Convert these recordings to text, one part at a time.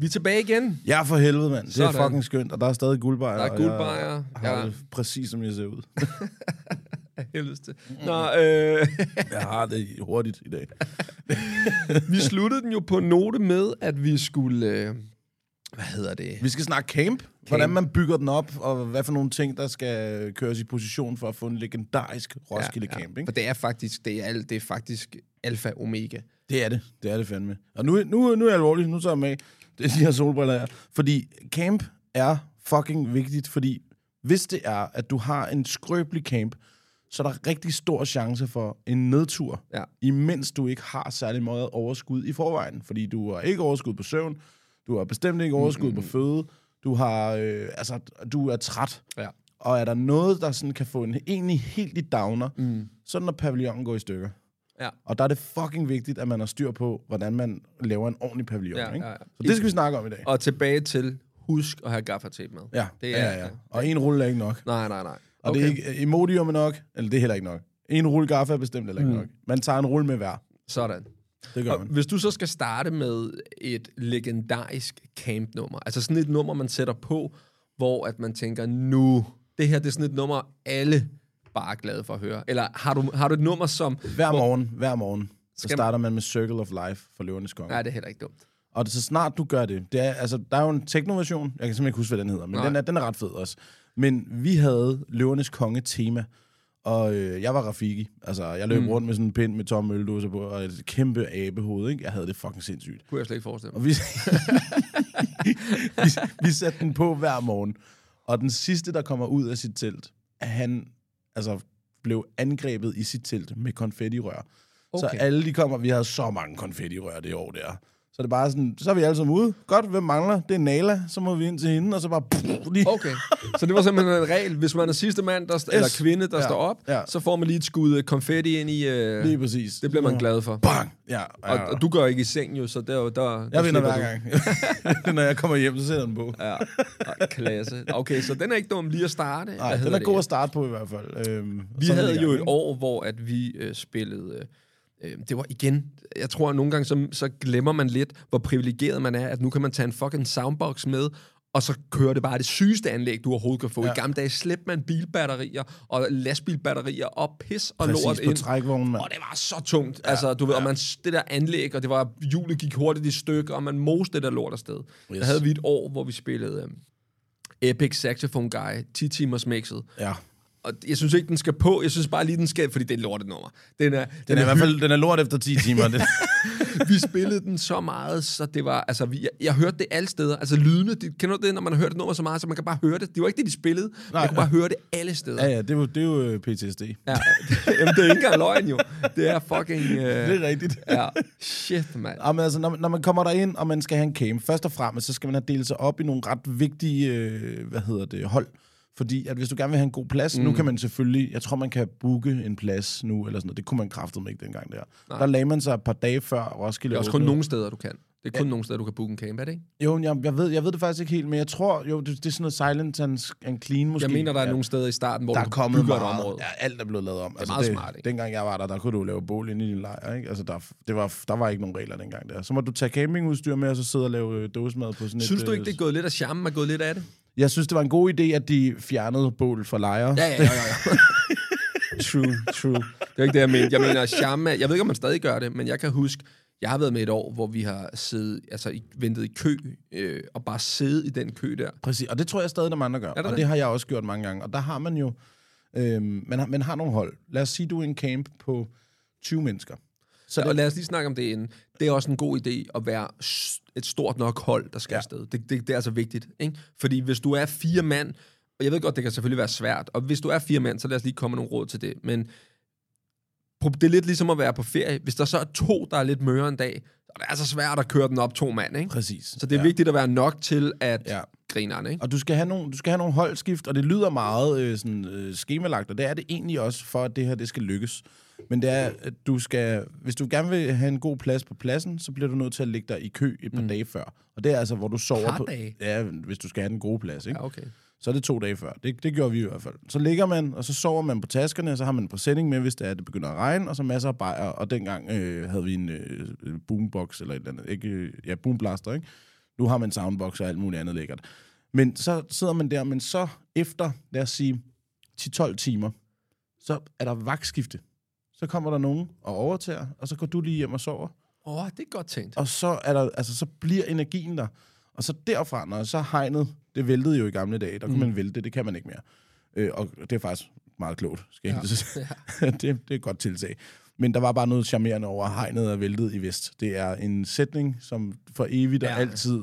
vi er tilbage igen. Ja, for helvede, mand. Sådan. Det er fucking skønt, og der er stadig guldbejer. Der er guldbejer. Ja, præcis som jeg ser ud. Helveste. Nå, jeg har det hurtigt i dag. Vi sluttede den jo på note med, at vi skulle... Hvad hedder det? Vi skal snakke camp. Hvordan man bygger den op, og hvad for nogle ting, der skal køres i position for at få en legendarisk Roskilde Camp. Ikke? For det er faktisk, det er faktisk alfa omega. Det er det. Det er det fandme. Og nu er jeg alvorlig. Nu tager jeg med. Det er de her solbriller her. Fordi camp er fucking vigtigt, fordi hvis det er, at du har en skrøbelig camp, så er der rigtig stor chance for en nedtur, imens du ikke har særlig meget overskud i forvejen. Fordi du har ikke overskud på søvn, du har bestemt ikke overskud på føde, du har, du er træt, og er der noget, der sådan kan få en egentlig helt i downer, sådan når pavillonen går i stykker. Ja. Og der er det fucking vigtigt, at man har styr på, hvordan man laver en ordentlig pavillon. Ja, ikke? Ja, ja. Så det skal vi snakke om i dag. Og tilbage til, husk at have gaffatape med. Ja, det er, ja. Og en rulle er ikke nok. Nej. Og okay. Det er ikke Imodium er nok, eller det er heller ikke nok. En rulle gaffe er bestemt heller ikke nok. Man tager en rulle med hver. Sådan. Det gør man. Hvis du så skal starte med et legendarisk campnummer, altså sådan et nummer, man sætter på, hvor at man tænker, nu, det her det er sådan et nummer, alle bare er glade for at høre. Eller har du et nummer, som... Hver morgen, så starter man med Circle of Life for Løvernes Konge. Nej, det er heller ikke dumt. Og så snart du gør det er, altså, der er jo en teknoversion, jeg kan simpelthen ikke huske, hvad den hedder, men den er ret fed også. Men vi havde Løvernes Konge tema, og jeg var Rafiki. Altså, jeg løb rundt med sådan en pind med tomme øldåser på, og et kæmpe abehoved, ikke? Jeg havde det fucking sindssygt. Kunne jeg slet ikke forestille mig. Og vi satte den på hver morgen. Og den sidste, der kommer ud af sit telt, han altså, blev angrebet i sit telt med konfettirør. Okay. Så alle de kommer, vi havde så mange konfettirør det år der. Så det er bare sådan, så er vi alle sammen ude. Godt, hvem mangler? Det er Nala, så må vi ind til hende, og så bare... Okay, så det var simpelthen en regel. Hvis man er sidste mand, eller kvinde, der står op, så får man lige et skud konfetti ind i... Lige præcis. Det bliver man glad for. Bang! Ja. Og du går ikke i seng jo, så der jeg vinder hver gang. Når jeg kommer hjem, så sætter den på. Ja, klasse. Okay, så den er ikke dum lige at starte. Nej, den er god at starte på i hvert fald. Vi havde jo et år, hvor at vi spillede... Det var igen, jeg tror at nogle gange, så glemmer man lidt, hvor privilegeret man er, at nu kan man tage en fucking soundbox med, og så kører det bare det sygeste anlæg, du overhovedet kan få. I gamle dage slæbte man bilbatterier, og lastbilbatterier, og pis og lort ind. Præcis, på trækvognen, mand. Og det var så tungt. Altså, du ved, og man, det der anlæg, og det var, hjulet gik hurtigt i stykker, og man moste det der lort afsted. Yes. Der havde vi et år, hvor vi spillede Epic Saxophone Guy, 10 timers mixet. Ja. Og jeg synes ikke, den skal på. Jeg synes bare lige, den skal, fordi det er et lortet nummer. Den er i hvert fald den er lort efter 10 timer. Vi spillede den så meget, så det var... Altså, jeg hørte det alle steder. Altså, lydene... Kender du det, når man har hørt et nummer så meget, så man kan bare høre det? Det var ikke det, de spillede. Man kunne bare høre det alle steder. Ja, det er jo PTSD. Ja, jamen, det er ikke engang løgn, jo. Det er fucking... Det er rigtigt. Ja, shit, mand. Jamen, altså, når man kommer derind, og man skal have en camp, først og fremmest, så skal man have delt sig op i nogle ret vigtige... hold. Fordi at hvis du gerne vil have en god plads, nu kan man selvfølgelig... Jeg tror, man kan booke en plads nu, eller sådan noget. Det kunne man kraftedeme ikke dengang der. Nej. Der lagde man sig et par dage før Roskilde. Det er også kun nogle steder, du kan. Det er kun nogle steder, du kan booke en camp, er det ikke? Jo, jeg ved det faktisk ikke helt, men jeg tror, jo, det er sådan noget silent and clean måske. Jeg mener, der er nogle steder i starten, hvor der du bygger meget, et område. Ja, alt er blevet lavet om. Altså, det er meget smart, ikke? Dengang jeg var der kunne du lave bål inde i din lejr, ikke? Altså, der var ikke nogen regler dengang der. Så må du tage campingudstyr med, og så sidde og lave dåsemad på sådan. Synes du ikke, det er gået lidt af charmen, er gået lidt af det? Jeg synes, det var en god idé, at de fjernede bål fra lejre. Ja. True. Det er ikke det, jeg mener. Jeg mener, charme... Jeg ved ikke, om man stadig gør det, men jeg kan huske... Jeg har været med et år, hvor vi har siddet, ventet i kø, og bare siddet i den kø der. Præcis, og det tror jeg stadig, der mange, der gør. Det har jeg også gjort mange gange. Og der har man jo... man har nogle hold. Lad os sige, du er en camp på 20 mennesker. Så lad os lige snakke om det inden. Det er også en god idé at være et stort nok hold, der skal afsted. Det er altså vigtigt, ikke? Fordi hvis du er 4 mand, og jeg ved godt, det kan selvfølgelig være svært, og hvis du er 4 mand, så lad os lige komme med nogle råd til det, men det er lidt ligesom at være på ferie. Hvis der så er 2, der er lidt mørere en dag, så er det altså svært at køre den op 2 mand, ikke? Præcis. Så det er vigtigt at være nok til at grinerne, ikke? Og du skal have nogle holdskift, og det lyder meget skemalagt, og det er det egentlig også for, at det her det skal lykkes. Men det er, at du skal, hvis du gerne vil have en god plads på pladsen, så bliver du nødt til at ligge dig i kø et par dage før. Og det er altså, hvor du sover par på... Dage? Ja, hvis du skal have den gode plads, ikke? Ja, okay. Så er det 2 dage før. Det gjorde vi i hvert fald. Så ligger man, og så sover man på taskerne, og så har man en præsending med, hvis det er, at det begynder at regne, og så masser af bajer. Og dengang havde vi en boombox eller et eller andet. Ikke, ja, boomblaster, ikke? Nu har man soundbox og alt muligt andet lækkert. Men så sidder man der, men så efter, lad os sige, 10-12 timer, så er der vagtskifte. Så kommer der nogen og overtager, og så går du lige hjem og sover. Det er godt tænkt. Og så er der, altså, så bliver energien der. Og så derfra, når så hegnet, det væltede jo i gamle dage, der kunne man vælte, det kan man ikke mere. Og det er faktisk meget klogt, skal jeg sige. Ja. det er godt tilsag. Men der var bare noget charmerende over, at hegnet er væltet i vest. Det er en sætning, som for evigt og altid,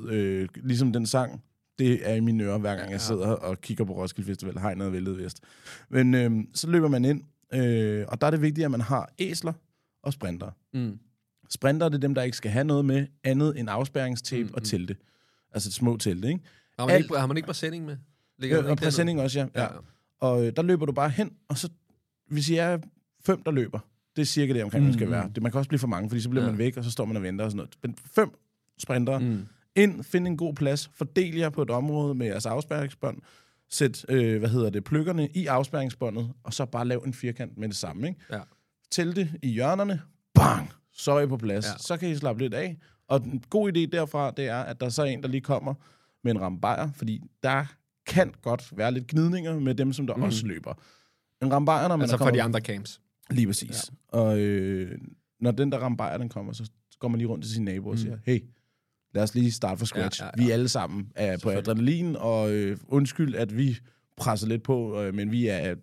ligesom den sang, det er i mine ører, hver gang jeg sidder og kigger på Roskilde Festival, hegnet er væltet i vest. Men så løber man ind, og der er det vigtigt, at man har æsler og sprintere. Mm. Sprintere, det er dem, der ikke skal have noget med andet end afspærringstape og telte. Altså små telte, ikke? Har man ikke bare sending med? Og bare sending også, ja. Og der løber du bare hen, og så, hvis I er 5, der løber, det er cirka det omkring, man skal være. Man kan også blive for mange, fordi så bliver man væk, og så står man og venter og sådan noget. Men 5 sprintere, ind, find en god plads, fordel jer på et område med jeres afspærringsbånd, sæt, pløkkerne i afspærringsbåndet, og så bare lav en firkant med det samme, ikke? Ja. Telte i hjørnerne, bang, så er I på plads. Ja. Så kan I slappe lidt af. Og en god idé derfra, det er, at der så er en, der lige kommer med en rambajer, fordi der kan godt være lidt gnidninger med dem, som der også løber. En rambajer, når man altså for de andre camps. Lige præcis. Ja. Og når den der rambajer, den kommer, så går man lige rundt til sin nabo og siger, hey, lad os lige starte fra scratch. Ja. Vi alle sammen er på adrenalin, og undskyld, at vi presser lidt på, men vi er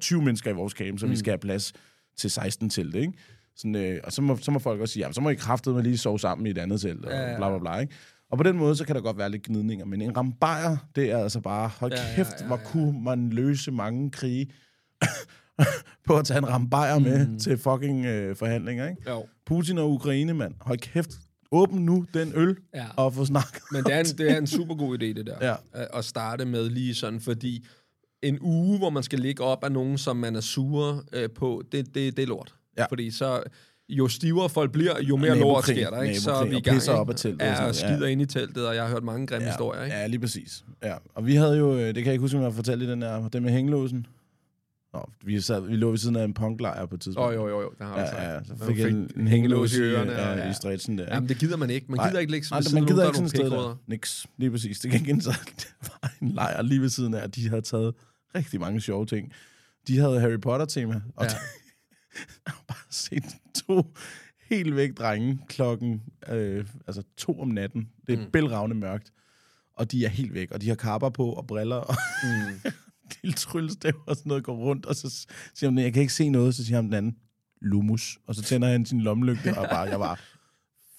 20 mennesker i vores camp, så vi skal have plads til 16 telt, ikke? Sådan, og så må folk også sige, ja, så må I kraftedeme lige sove sammen i et andet telt, og bla bla bla, ikke? Og på den måde, så kan der godt være lidt gnidninger, men en rambajer, det er altså bare, hold kæft, hvor kunne man løse mange krige på at tage en rambajer med til fucking forhandlinger, ikke? Jo. Putin og Ukraine, mand, hold kæft, åbn nu den øl og få snakket. Men det er en super god idé, det der, at starte med lige sådan, fordi en uge, hvor man skal ligge op af nogen, som man er sure på, det er lort. Ja. Fordi så, jo stivere folk bliver, jo mere lort sker der, ikke? Så er vi i gang, op af teltet, og skider ind i teltet, og jeg har hørt mange grimme historier, ikke? Ja, lige præcis. Ja. Og vi havde jo, det kan jeg ikke huske, om jeg fortalte i den her, det med hængelåsen. Vi lå ved siden af en punklejr på et tidspunkt. Jo, der har vi sagt. Ja, så fik jeg en hængelås i ørerne i stretchen der. Jamen, det gider man ikke. Man gider ikke ligge sådan siden, der er nogle pikråder. Niks, lige præcis. Det gik ind, så var en lejr lige ved siden af, og de havde taget rigtig mange sjove ting. De havde Harry Potter-tema, og jeg har bare set 2 helt væk drenge klokken 2 om natten. Det er bælragende mørkt, og de er helt væk, og de har kapper på og briller og lille tryllestav og sådan noget, går rundt, og så siger han, jeg kan ikke se noget, så siger han den anden, lumus, og så tænder han sin lommelygte, og bare, jeg var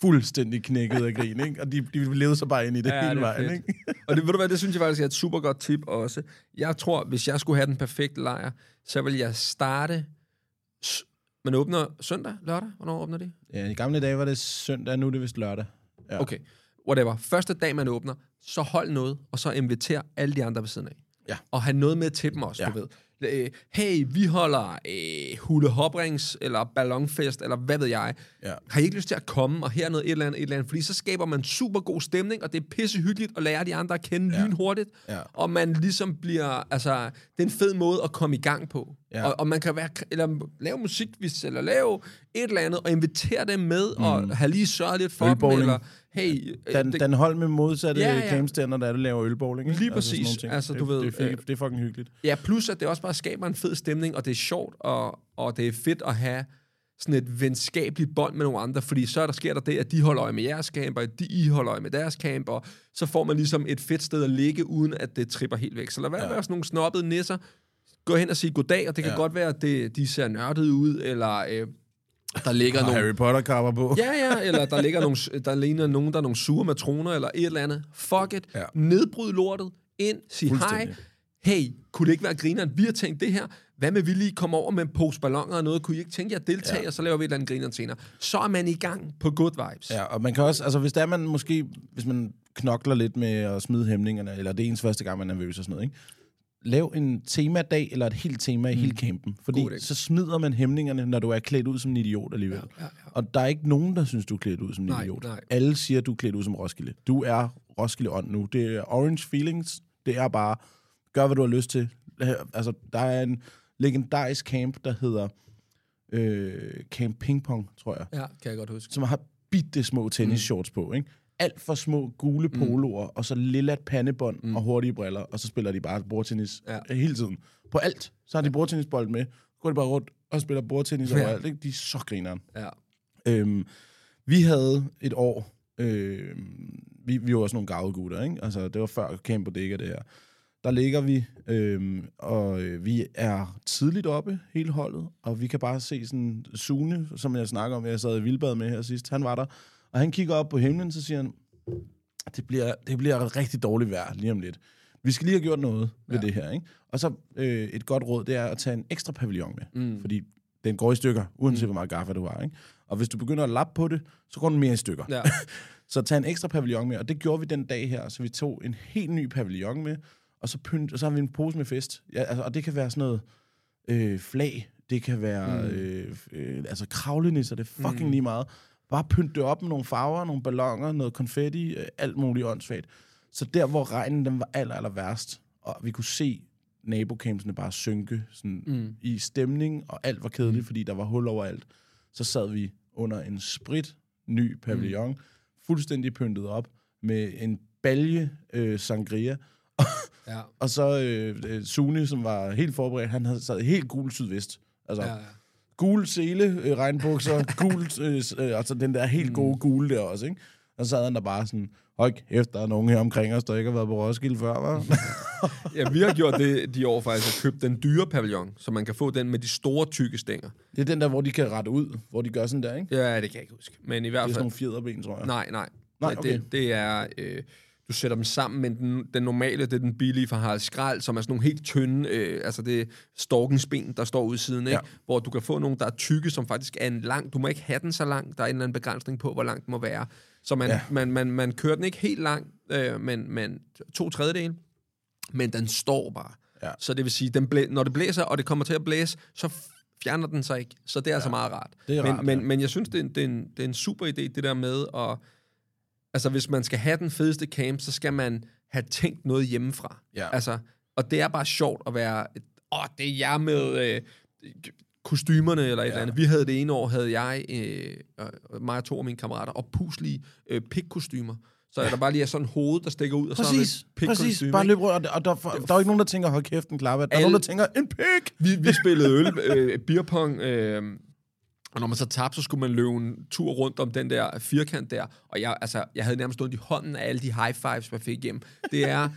fuldstændig knækket af grin, ikke? Og de levede sig bare ind i det hele det vejen, ikke? Og det, ved du hvad, det synes jeg faktisk er et super godt tip også. Jeg tror, hvis jeg skulle have den perfekte lejr, så ville jeg starte... Man åbner søndag, lørdag? Hvornår åbner de? Ja, i gamle dage var det søndag, nu er det vist lørdag. Ja. Okay, whatever. Første dag, man åbner, så hold noget, og så inviter alle de andre ved siden af. Ja. Og have noget med til dem også, du ved. Hey, vi holder hulehoprings, eller ballonfest, eller hvad ved jeg. Ja. Har I ikke lyst til at komme, og her noget et eller andet? Fordi så skaber man super god stemning, og det er pissehyggeligt at lære de andre at kende lynhurtigt. Ja. Og man ligesom bliver, altså, det er en fed måde at komme i gang på. Ja. Og man kan være, eller lave musik, eller lave et eller andet, og invitere dem med, og have lige sørget lidt for ølbowling. Dem, eller hey... Den hold med modsatte camp-stænder, der laver ølbowling, ikke? Lige præcis, altså du ved... Det er fucking hyggeligt. Ja, plus at det også bare skaber en fed stemning, og det er sjovt, og det er fedt at have sådan et venskabeligt bånd med nogle andre, fordi så sker der det, at de holder øje med jeres camp, og I holder øje med deres camp, og så får man ligesom et fedt sted at ligge, uden at det tripper helt væk. Så lad være sådan nogle snobbede nisser, gå hen og sige goddag, og det kan godt være, at de ser nørdede ud, eller Der ligger nogle Harry Potter-kapper på. Ja, eller der ligger nogle, der ligner nogen, der er nogle sure matroner, eller et eller andet. Fuck it. Ja. Nedbryd lortet. Ind. Sig hej. Hey, kunne det ikke være grineren? Vi har tænkt det her. Hvad med, vi lige kommer over med en pose balloner og noget? Kunne I ikke tænke jer at deltage, og så laver vi et eller andet grineren senere? Så er man i gang på good vibes. Ja, og man kan også, altså hvis der man måske, hvis man knokler lidt med at smide hæmningerne, eller det er ens første gang, man er nervøs og sådan noget, ikke? Lav en temadag, eller et helt tema i hele campen. Fordi så smider man hæmningerne, når du er klædt ud som en idiot alligevel. Ja. Og der er ikke nogen, der synes, du er klædt ud som en idiot. Nej. Alle siger, du er klædt ud som Roskilde. Du er Roskilde-ånd nu. Det er orange feelings. Det er bare, gør hvad du har lyst til. Altså, der er en legendarisk camp, der hedder Camp Pingpong, tror jeg. Ja, kan jeg godt huske. Som har bitte små tennisshorts på, ikke? Alt for små gule poloer, og så lilla pandebånd og hurtige briller, og så spiller de bare bordtennis hele tiden. På alt, så har de bordtennisbold med, går de bare rundt og spiller bordtennis overalt. Ikke? De er så grineren. Ja. Vi havde et år, vi var også nogle gavede gutter, ikke? Altså, det var før Campodicca det her. Der ligger vi, og vi er tidligt oppe, hele holdet, og vi kan bare se sådan Sune, som jeg snakker om, jeg sad i Vildbad med her sidst, han var der. Og han kigger op på himlen, så siger han, det bliver et rigtig dårligt vejr lige om lidt. Vi skal lige have gjort noget ved det her, ikke? Og så et godt råd, det er at tage en ekstra pavillon med. Fordi den går i stykker, uanset hvor meget gaffer du har, ikke? Og hvis du begynder at lappe på det, så går den mere i stykker. Ja. Så tag en ekstra pavillon med, og det gjorde vi den dag her. Så vi tog en helt ny pavillon med, og så, så har vi en pose med fest. Ja, altså, og det kan være sådan noget flag, det kan være altså kravlenisser, det er fucking lige meget. Bare pynte det op med nogle farver, nogle balloner, noget konfetti, alt muligt åndssvagt. Så der, hvor regnen den var aller værst, og vi kunne se nabocampsene bare synke sådan i stemning, og alt var kedeligt, fordi der var hul overalt. Så sad vi under en sprit ny pavillon, fuldstændig pyntet op, med en balje sangria. Og så Sune, som var helt forberedt, han havde sad helt gul sydvest. Altså... Ja. Gule sele, regnbukser, gult, altså den der helt gode gule der også, ikke? Og så sad han der bare sådan, høj kæft, der er nogen her omkring os, der ikke har været på Roskilde før, hva'? Ja, vi har gjort det de år faktisk, at købe den dyre pavillon, så man kan få den med de store, tykke stænger. Det er den der, hvor de kan rette ud, hvor de gør sådan der, ikke? Ja, det kan jeg ikke huske. Men i hvert fald... Det er sådan nogle fjederben, tror jeg. Nej, okay. det er... Du sætter dem sammen, men den normale, det er den billige fra Harald Skrald, som er sådan nogle helt tynde, altså det er storkens ben, der står ude siden, ikke? Ja. Hvor du kan få nogle, der er tykke, som faktisk er en lang, du må ikke have den så lang, der er en eller anden begrænsning på, hvor lang den må være. Så man kører den ikke helt lang, men 2/3, men den står bare. Ja. Så det vil sige, den når det blæser, og det kommer til at blæse, så fjerner den sig ikke. Så det er altså meget rart. Men jeg synes, det er en super idé, det der med at... Altså, hvis man skal have den fedeste camp, så skal man have tænkt noget hjemmefra. Ja. Altså, og det er bare sjovt at være... det er jeg med kostymerne eller et eller andet. Vi havde det ene år, havde jeg, mig og to af mine kammerater, og puslige pikkostymer. Så der bare lige er sådan et hoved, der stikker ud, og så er det pikkostyme. Bare løb rundt, og der er ikke nogen, der tænker, hold kæft, en klapper. Der er nogen, der tænker, en pik! Vi spillede øl, beerpong... Og når man så tabte, så skulle man løbe en tur rundt om den der firkant der. Og jeg havde nærmest stået i hånden af alle de high fives, man fik hjem. Det er,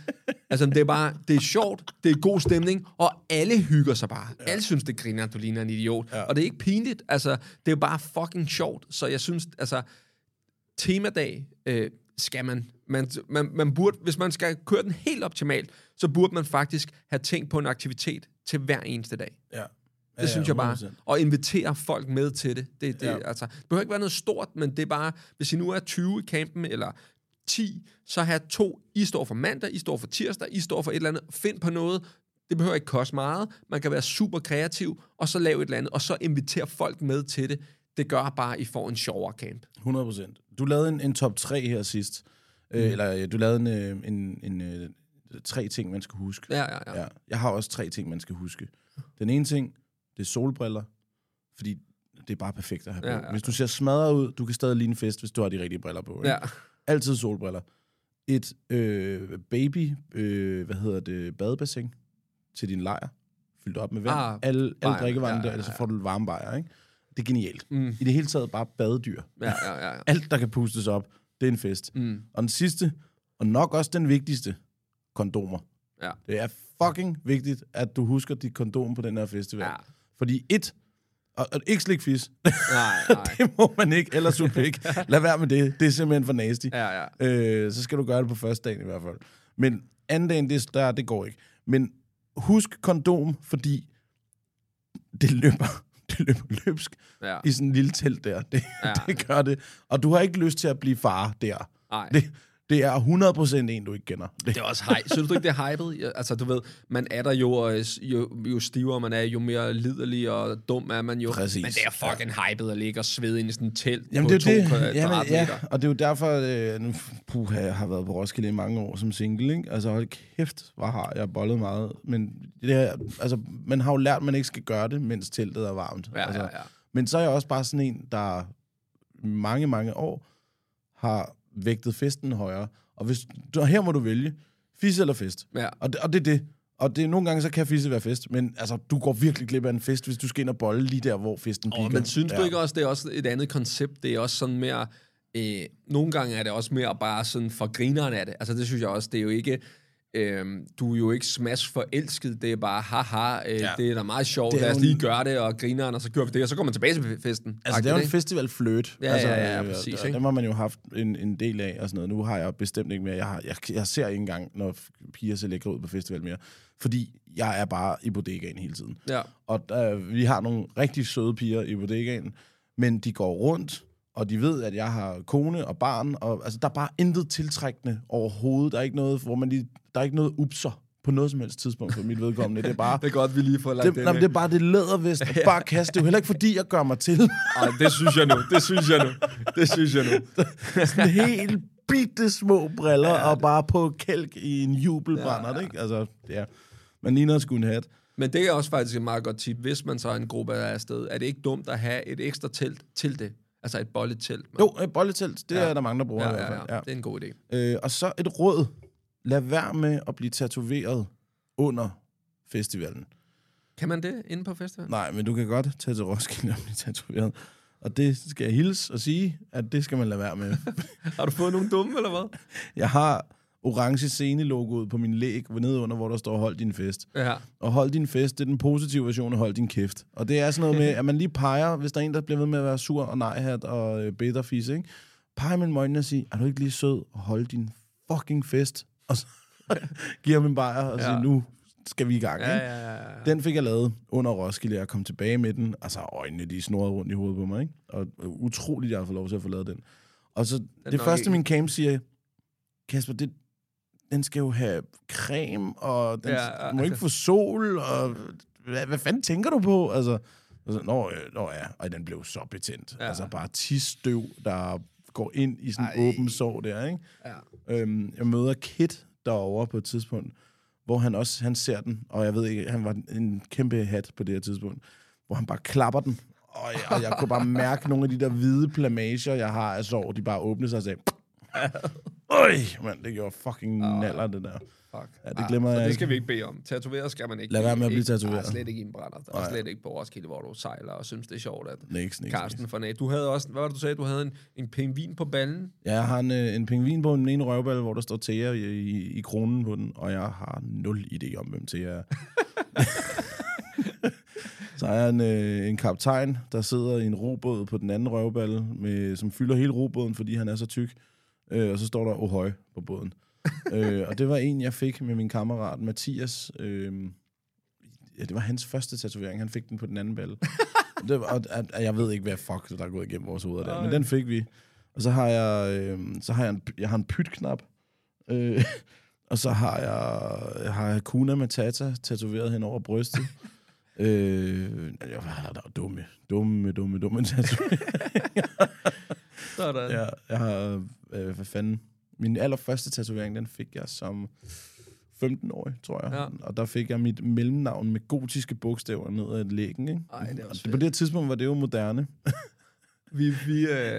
altså, det er bare, det er sjovt, det er god stemning, og alle hygger sig bare. Ja. Alle synes, det griner, at du ligner en idiot. Ja. Og det er ikke pinligt, altså, det er bare fucking sjovt. Så jeg synes, altså, temadag skal man. Man burde, hvis man skal køre den helt optimalt, så burde man faktisk have tænkt på en aktivitet til hver eneste dag. Ja. Det synes jeg bare. Og invitere folk med til det. Altså, det behøver ikke være noget stort, men det er bare, hvis I nu er 20 i campen, eller 10, så have 2. I står for mandag, I står for tirsdag, I står for et eller andet. Find på noget. Det behøver ikke koste meget. Man kan være super kreativ, og så lave et eller andet, og så invitere folk med til det. Det gør bare, I får en sjovere camp. 100%. Du lavede en top 3 her sidst. Eller du lavede en 3 ting, man skal huske. Ja. Jeg har også 3 ting, man skal huske. Den ene ting... Det er solbriller, fordi det er bare perfekt at have på. Ja. Hvis du ser smadret ud, du kan stadig ligne fest, hvis du har de rigtige briller på. Ja. Altid solbriller. Et baby, badebassin til din lejr, fyldt op med vand. Alle drikkevandet der, ellers så får du varme bajer, ikke? Det er genialt. I det hele taget bare badedyr. Ja. Alt, der kan pustes op, det er en fest. Og den sidste, og nok også den vigtigste, kondomer. Ja. Det er fucking vigtigt, at du husker dit kondom på den her festival. Ja. Fordi Og ikke slik fis. Nej. Det må man ikke, ellers du ikke. Lad være med det. Det er simpelthen for nasty. Ja. Så skal du gøre det på første dagen i hvert fald. Men anden dagen, det går ikke. Men husk kondom, fordi det løber løbsk i sådan en lille telt der. Det gør det. Og du har ikke lyst til at blive far der. Nej. Det er 100% en, du ikke kender. Det er også hype. Synes du ikke, det er hypet? Altså, du ved, man er der jo stivere man er, jo mere liderlig og dum er man jo. Præcis. Men det er fucking hypet at ligge og svede ind i sådan en telt. Jamen, på 2 kvadratmeter. Ja, og det er jo derfor, jeg har været på Roskilde i mange år som single, ikke? Altså, hold kæft, hvor har jeg bollet meget. Men man har jo lært, at man ikke skal gøre det, mens teltet er varmt. Ja. Men så er jeg også bare sådan en, der mange, mange år har vægtet festen højere, og her må du vælge fisse eller fest. Ja. Og det er det. Og det er nogle gange, så kan fisse være fest, men altså, du går virkelig glip af en fest, hvis du skal ind og bolle lige der, hvor festen piker. Men synes du ikke også, det er også et andet koncept? Det er også sådan mere... nogle gange er det også mere bare sådan for grineren af det. Altså, det synes jeg også, det er jo ikke... du er jo ikke smash forelsket, det er bare haha, det er da meget sjovt, lad os lige gøre det, og grineren, og så kører vi det, og så går man tilbage til festen. Altså, det er jo en festivalfløjt. Ja, præcis. Den har man jo haft en del af, og sådan noget. Nu har jeg bestemt ikke mere, jeg ser ikke engang, når piger ser lækre ud på festival mere, fordi jeg er bare i bodegaen hele tiden. Ja. Og vi har nogle rigtig søde piger i bodegaen, men de går rundt, og de ved, at jeg har kone og barn, og altså, der er bare intet tiltrækkende overhovedet. Der er ikke noget, der er ikke noget upser på noget som helst tidspunkt for mit vedkommende. Det er bare... det er godt, vi lige får lagt det. Det er bare det lædervest og bare kaste. Det er jo heller ikke, fordi jeg gør mig til. Ej, det synes jeg nu. Sådan helt bitte små briller, og bare på kælk i en jubelbrænder, ikke? Altså, man ligner sgu en hat. Men det er også faktisk et meget godt tip, hvis man så er en gruppe, der er afsted. Er det ikke dumt at have et ekstra telt til det? Altså et bolletelt. Jo, et bolletelt. Det er der mange, der bruger. Ja. Det er en god idé. Og så et råd. Lad være med at blive tatoveret under festivalen. Kan man det inde på festivalen? Nej, men du kan godt tage til Roskilde og blive tatoveret. Og det skal jeg hilse og sige, at det skal man lade være med. Har du fået nogle dumme, eller hvad? Jeg har orange scene-logoet på min læg nede under, hvor der står hold din fest. Ja. Og hold din fest, det er den positive version af hold din kæft. Og det er sådan noget med, at man lige peger, hvis der er en, der bliver ved med at være sur og nejhat og bitterfis, ikke? Peger med en øjne og sige, er du ikke lige sød og hold din fucking fest? Og så giver man bajer og siger, nu skal vi i gang, ikke? Ja. Den fik jeg lavet under Roskilde, jeg kom tilbage med den, og så øjnene, de snorede rundt i hovedet på mig, ikke? Og utroligt, jeg har fået lov til at få lavet den. Og så det første, min camp siger, Kasper, den skal jo have creme, og den må ikke få sol, og hvad fanden tænker du på? Altså, og den blev så betændt. Ja. Altså bare tisstøv, der går ind i sådan en åben sår der, ikke? Ja. Jeg møder Kit derovre på et tidspunkt, hvor han ser den, og jeg ved ikke, han var en kæmpe hat på det her tidspunkt, hvor han bare klapper den, og jeg kunne bare mærke nogle af de der hvide plamager, jeg har af sår, de bare åbnede sig og sagde... Øj, mand, det gjorde fucking naller, det der. Fuck. Ja, det glemmer jeg. Det skal vi ikke bede om. Tatoveret skal man ikke. Lad være med at blive tatoveret. Der er slet ikke en brænder. Der er slet ikke på Roskilde, hvor du sejler og synes, det er sjovt, at Carsten fornæ. Du havde også, hvad var det, du sagde? Du havde en pingvin på ballen? Jeg har en pingvin på den ene røvballe, hvor der står Thea i kronen på den, og jeg har 0 idé om, hvem Thea er. Så er en kaptajn, der sidder i en robåd på den anden røvballe, som fylder hele robåden, fordi han er så tyk. Og så står der Ohøj på båden. Og det var en, jeg fik med min kammerat Mathias. Det var hans første tatovering. Han fik den på den anden balle. Og jeg ved ikke, hvad fuck der er gået igennem vores hoveder der. Men den fik vi. Og så har jeg, jeg har en pytknap. Og så har jeg Kuna Matata tatoveret hen over brystet. Jeg var der dumme tatoveringer. Sådan. Ja, jeg har, hvad fanden, min allerførste tatovering, den fig jeg som 15-årig, tror jeg. Ja. Og der fik jeg mit mellemnavn med gotiske bogstaver ned ad læggen, ikke? Ej, det var på det tidspunkt var det jo moderne.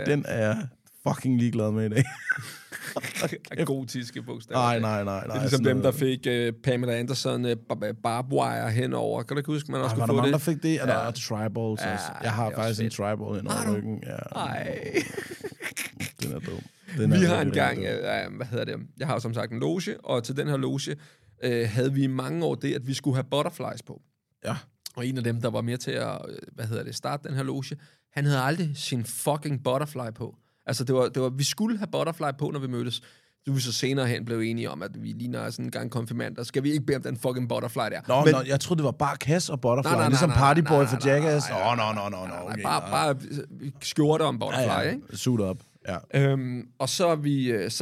Den er fucking ligeglad med i dag. Gotiske bogstaver. Nej. Det er ligesom dem, der fik Pamela Anderson barbwire henover. Kan du ikke huske, man også kunne få det? Var der fik det? Og der er tribals også. Jeg har faktisk en tribal henover ryggen. Nej. Den er dum. Vi har engang, hvad hedder det? Jeg har som sagt en loge, og til den her loge havde vi i mange år det, at vi skulle have butterflies på. Ja. Og en af dem, der var med til at, starte den her loge, han havde aldrig sin fucking butterfly på. Altså, det var vi skulle have butterfly på, når vi mødtes. Du vi så senere hen blev enige om, at vi ligner sådan en gang konfirmander. Skal vi ikke bede om den fucking butterfly der? Nå, men, jeg troede, det var bare Cass og butterfly. Nej, ligesom Partyboy for Jackass. Nej, bare skjorte om butterfly, ikke? Suit up. Ja. Og så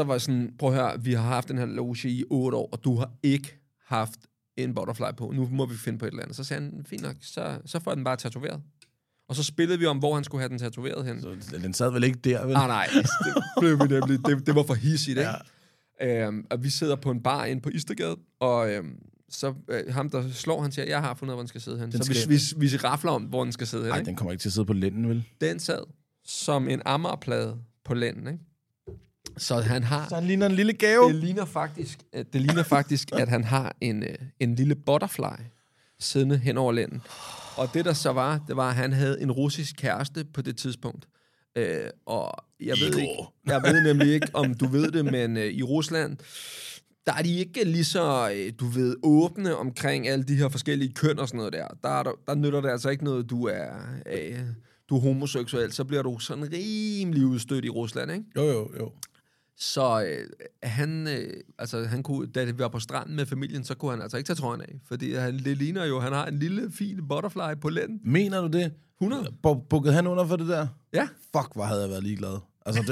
var sådan, prøv at høre, vi har haft den her loge i 8 år, og du har ikke haft en butterfly på. Nu må vi finde på et eller andet. Så sagde han, fint nok, så får jeg den bare tatoveret. Og så spillede vi om, hvor han skulle have den tatoveret hen. Så den sad vel ikke der, vel? Nej, det blev vi nemlig. Det var for hissigt, ikke? Ja. Og vi sidder på en bar inde på Istergade, og ham, der slår, han siger, jeg har fundet, hvor den skal sidde hen. Så vi rafler om, hvor den skal sidde hen. Nej, den kommer ikke til at sidde på lænden, vel? Den sad som en ammerplade på lænden, ikke? Så han ligner en lille gave. Det ligner faktisk, at han har en lille butterfly siddende hen over lænden. Og det, der så var, det var, at han havde en russisk kæreste på det tidspunkt. Og jeg ved nemlig ikke, om du ved det, men i Rusland, der er de ikke lige så, åbne omkring alle de her forskellige køn og sådan noget der. Der nytter det altså ikke noget, du er homoseksuel, så bliver du sådan rimelig udstødt i Rusland, ikke? Jo. Så han kunne, da det var på stranden med familien, så kunne han altså ikke tage trøjen af, fordi det ligner jo, han har en lille, fin butterfly på lænden. Mener du det? 100? Bukkede han under for det der? Ja. Fuck, hvor havde jeg været ligeglad. Altså,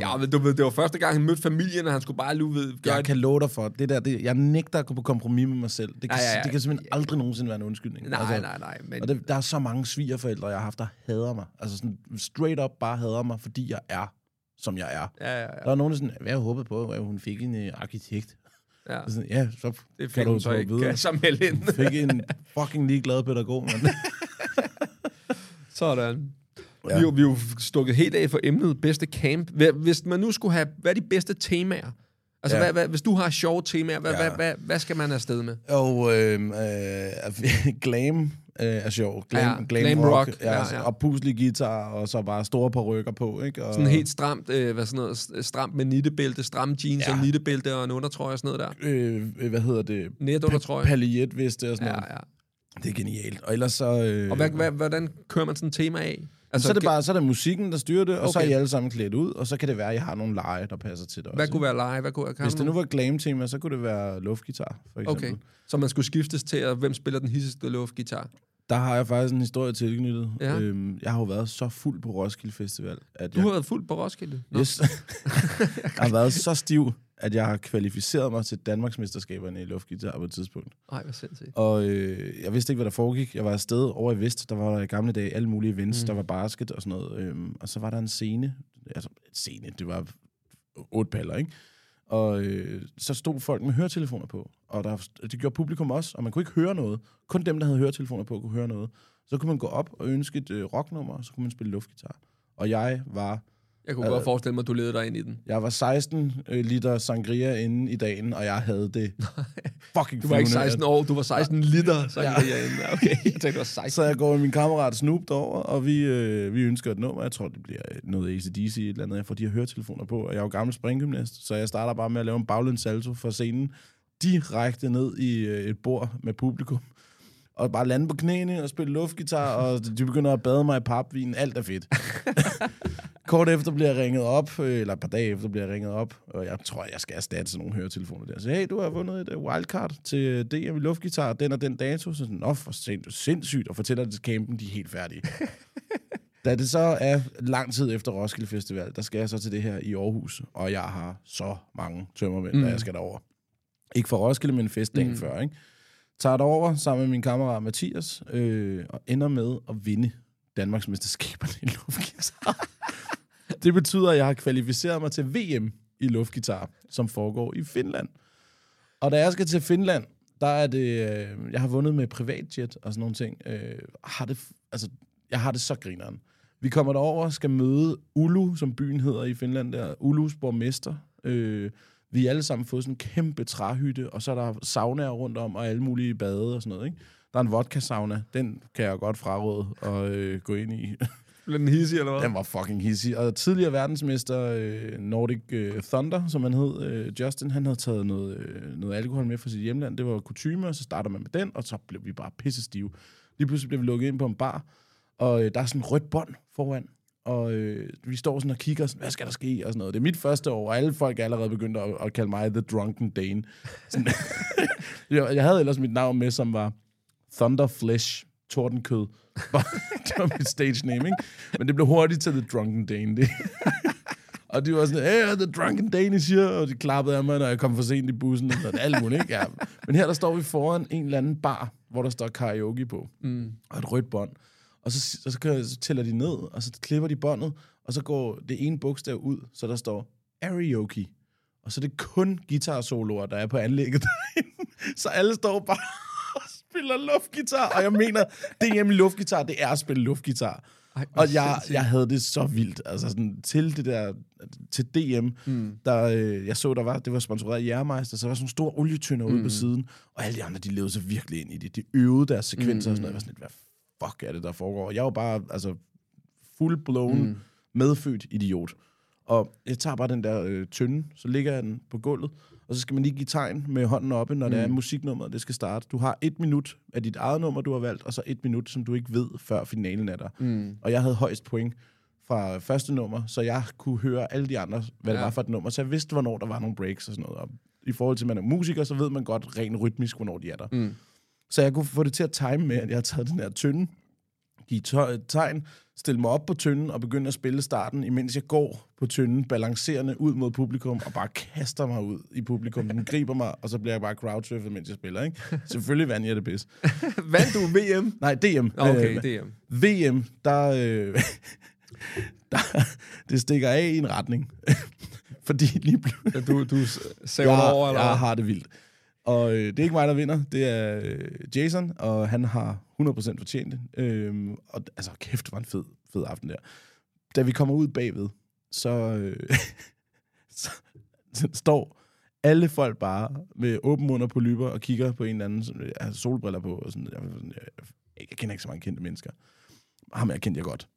Ja, men du ved, det var første gang, han mødte familien, og han skulle bare jeg kan love dig for det der. Jeg nægter at gå på kompromis med mig selv. Det kan simpelthen aldrig nogensinde være en undskyldning. Nej. Men... Og der er så mange svigerforældre, jeg har haft, der hader mig. Altså, sådan, straight up bare hader mig, fordi jeg er som jeg er. Ja. Der er nogen, der sådan, hvad jeg håbede på, at hun fik en arkitekt. Ja. Så sådan, ja, så det fik hun så ikke som Helen. Fik en fucking ligeglad pædagog, mand. Sådan. Ja. Vi er jo stukket helt af for emnet bedste camp. Hvis man nu skulle have, hvad er de bedste temaer? Altså, hvis du har sjove temaer, hvad skal man afsted med? Glam. Er sjov. Glam rock. Ja. Og puslig guitar, og så bare store parrykker på, ikke? Og sådan helt stramt, stramt med nittebælte, stramme jeans og nittebælte og en undertrøje og sådan noget der. Netundertrøje. Paljetveste og sådan noget. Ja. Det er genialt. Og ellers så... og hvordan kører man sådan et tema af? Altså, så er det musikken, der styrer det, og så er I alle sammen klædt ud, og så kan det være, at I har nogle lege, der passer til det også. Hvad kunne være lege? Hvis det nu var glam-tema, så kunne det være luftgitar, for eksempel. Okay. Så man skulle skiftes til, at hvem spiller den hissigste luftgitar? Der har jeg faktisk en historie tilknyttet. Ja. Jeg har jo været så fuld på Roskilde Festival. Du har været fuld på Roskilde? Yes. Jeg har været så stiv, at jeg har kvalificeret mig til Danmarksmesterskaberne i luftgitar på et tidspunkt. Nej, hvor sindssygt. Og jeg vidste ikke, hvad der foregik. Jeg var afsted over i Vest, der var der i gamle dage alle mulige events, der var basket og sådan noget. Og så var der en scene. Altså, det var 8 paller, ikke? Og så stod folk med høretelefoner på. Og det gjorde publikum også, og man kunne ikke høre noget. Kun dem, der havde høretelefoner på, kunne høre noget. Så kunne man gå op og ønske et rocknummer, og så kunne man spille luftgitar. Og jeg var... Jeg kunne godt forestille mig, at du leder dig ind i den. Jeg var 16 liter sangria inde i dagen, og jeg havde det fucking... Du var ikke 16 år, du var 16 liter sangria inde. Okay, jeg tænkte, du var 16. Så jeg går med min kammerat Snoop derover, og vi ønsker et nummer. Jeg tror, det bliver noget ACDC et eller andet. Jeg får de her høretelefoner på, og jeg er jo gammel springgymnast, så jeg starter bare med at lave en baglæns salto for scenen. Direkte ned i et bord med publikum, og bare lande på knæene og spille luftgitar, og de begynder at bade mig i papvin. Alt er fedt. Kort efter bliver jeg ringet op, eller et par dage efter bliver jeg ringet op, og jeg tror, jeg skal erstatte sådan nogle høretelefoner der. Så hey, du har vundet et wildcard til DM i luftgitar, den og den dato. Så sådan, nå, for sindssygt, og fortæller det til campen, de er helt færdige. Da det så er lang tid efter Roskilde Festival, der skal jeg så til det her i Aarhus, og jeg har så mange tømmermænd, der jeg skal derover. Ikke for Roskilde, men festdagen før, ikke? Tager derover sammen med min kammerat Mathias, og ender med at vinde Danmarksmesterskaberne i luftgitar. Det betyder, at jeg har kvalificeret mig til VM i luftgitar, som foregår i Finland. Og da jeg skal til Finland, der er det... jeg har vundet med privatjet og sådan nogle ting. Jeg har det så grineren. Vi kommer derover, skal møde Ulu, som byen hedder i Finland der. Ulus borgmester. Vi alle sammen fået sådan en kæmpe træhytte, og så er der saunaer rundt om, og alle mulige bade og sådan noget, ikke? Der er en vodka-sauna. Den kan jeg godt fraråde at gå ind i. Blev den hissig, eller hvad? Den var fucking hissig. Og tidligere verdensmester Nordic Thunder, som han hed, Justin, han havde taget noget alkohol med fra sit hjemland. Det var kutyme, og så starter man med den, og så blev vi bare pissestive. Lige pludselig blev vi lukket ind på en bar, og der er sådan et rødt bånd foran. Og vi står sådan og kigger, sådan, hvad skal der ske? Og sådan noget. Det er mit første år, og alle folk er allerede begyndt at kalde mig The Drunken Dane. Sådan, jeg havde ellers mit navn med, som var Thunderflesh Tordenkød. Det var mit stage name, ikke? Men det blev hurtigt til The Drunken Dane. Det. Og de var sådan, hey, The Drunken Dane is here. Og de klappede af mig, når jeg kom for sent i bussen. Og alt muligt, ikke? Ja. Men her der står vi foran en eller anden bar, hvor der står karaoke på. Mm. Og et rødt bånd. Og så tæller de ned, og så klipper de båndet, og så går det ene bogstav ud, så der står Arioke. Og så er det kun guitarsoloer, der er på anlægget derinde. Så alle står bare og spiller luftgitar. Og jeg mener, det er hjemme luftgitar, det er at spille luftgitar. Ej, og jeg havde det så vildt. Altså sådan, til det der, til DM, der, jeg så, det var sponsoreret af Jermeister, så der var sådan en stor olietønder ude på siden. Og alle de andre, de levede så virkelig ind i det. De øvede deres sekvenser og sådan noget. Jeg var sådan lidt, fuck er det, der foregår. Jeg var bare altså full-blown, medfødt idiot. Og jeg tager bare den der tynde, så ligger jeg den på gulvet, og så skal man lige give tegn med hånden oppe, når det er musiknummeret, det skal starte. Du har 1 minut af dit eget nummer, du har valgt, og så 1 minut, som du ikke ved, før finalen er der. Og jeg havde højst point fra første nummer, så jeg kunne høre alle de andre, hvad det var for et nummer, så jeg vidste, hvornår der var nogle breaks og sådan noget. Og i forhold til, at man er musiker, så ved man godt rent rytmisk, hvornår de er der. Så jeg kunne få det til at time med, at jeg har taget den her tynde, give tegn, stille mig op på tynden og begynde at spille starten, imens jeg går på tynden, balancerende ud mod publikum, og bare kaster mig ud i publikum. Den griber mig, og så bliver jeg bare crowdsurfet, mens jeg spiller, ikke? Selvfølgelig vandt jeg det bedst. Vandt du VM? Nej, DM. Okay, DM. VM, der det stikker af i en retning. Fordi lige pludselig... Du saver over, eller? Jeg har det vildt. Og det er ikke mig, der vinder. Det er Jason, og han har 100% fortjent det. Og altså, kæft, var en fed aften der. Da vi kommer ud bagved, så står alle folk bare med åben mund og polyper og kigger på en eller anden, som har solbriller på. Og sådan, jeg kender ikke så mange kendte mennesker. Ham jeg kendte jeg godt.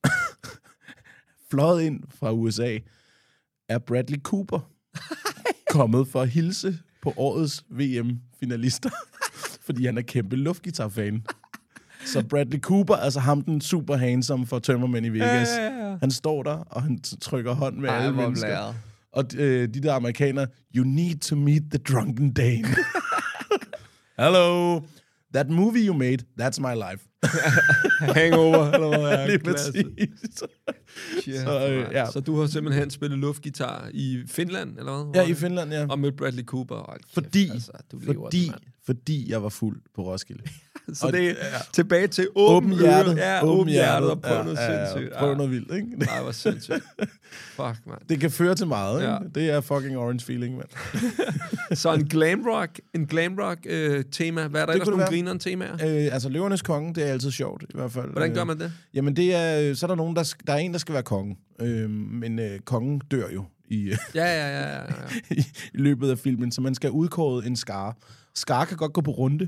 Fløjet ind fra USA er Bradley Cooper kommet for at hilse på årets VM-finalister, fordi han er kæmpe luftgitarfan. Så Bradley Cooper, altså ham den super handsome for Tømmermænd i Vegas, han står der, og han trykker hånd med alle mennesker. Blæret. Og de der amerikanere, you need to meet the Drunken Dane. Hello, that movie you made, that's my life. Hangover, eller hvad er det? Så du har simpelthen spillet luftgitar i Finland, eller hvad? Ja, i Finland, ja. Og mødt Bradley Cooper. Fordi jeg var fuld på Roskilde. Så og det er tilbage til åben hjertet. Ja, åben hjertet og prøv noget sindssygt. Prøv noget vildt, ikke? Nej, det var sindssygt. Fuck, man. Det kan føre til meget, ikke? Ja. Det er fucking orange feeling, mand. Så en glam rock tema. Hvad er der ellers nogle grineren temaer? Altså, Løvernes Konge, det er altid sjovt, i hvert fald. Hvordan gør man det? Jamen, det er, så er der nogen, der er en, der skal være konge. Men kongen dør jo i i løbet af filmen, så man skal udkåre en skare. Skar kan godt gå på runde,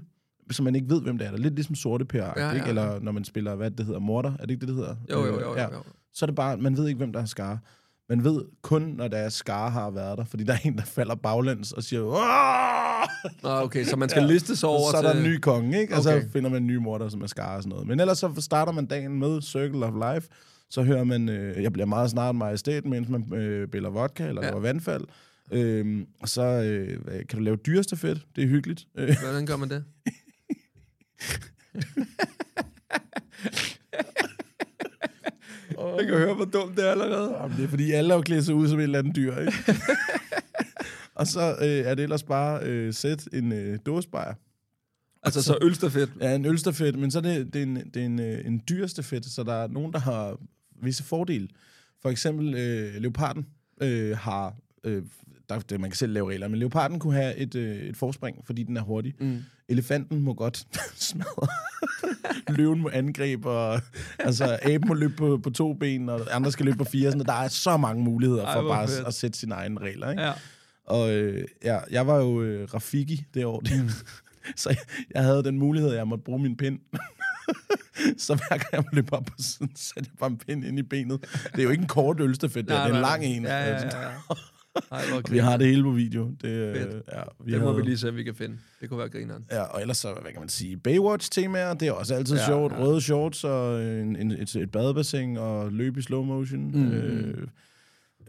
så man ikke ved, hvem det er. Der er lidt ligesom Sorte Per, ikke? Eller når man spiller, hvad det hedder, morter. Er det ikke det, det hedder? Jo. Så er det bare, man ved ikke, hvem der har skar. Man ved kun, når der er skar har været der, fordi der er en, der falder baglæns og siger, okay, så man skal listes over til... Så er der en ny konge, ikke? Og så finder man en ny morter, som er skar og sådan noget. Men ellers så starter man dagen med Circle of Life. Så hører man, jeg bliver meget snart majestæt, mens man biller vodka eller laver vandfald. Og så kan du lave dyrestafet. Det er hyggeligt. Hvordan gør man det? Jeg kan høre, hvor dumt det er allerede. Jamen, det er, fordi alle har klædt sig ud som et eller andet dyr, ikke? Og så er det ellers bare sæt en dåsebajer. Altså så ølstafet? Ja, en ølstafet, men så er det er en dyrestafet, så der er nogen, der har visse fordele. For eksempel leoparden har... man kan selv lave regler, men leoparden kunne have et forspring, fordi den er hurtig. Elefanten må godt smadre. Løven må angribe, og altså, aben må løbe på 2 ben, og andre skal løbe på 4. Sådan, der er så mange muligheder for bare at sætte sine egne regler. Ikke? Ja. Og jeg var jo Rafiki det år. Så jeg havde den mulighed, at jeg måtte bruge min pind. Så hver gang jeg løber op på siden, sætter jeg bare en pind ind i benet. Det er jo ikke en kort ølstafet, det er en lang en. Ja. Ej, vi har det hele på video. Det må vi lige se, vi kan finde. Det kunne være grineren. Ja, og ellers så, hvad kan man sige, Baywatch-temaer, det er også altid sjovt. Ja. Røde shorts og et badebassin og løb i slow motion.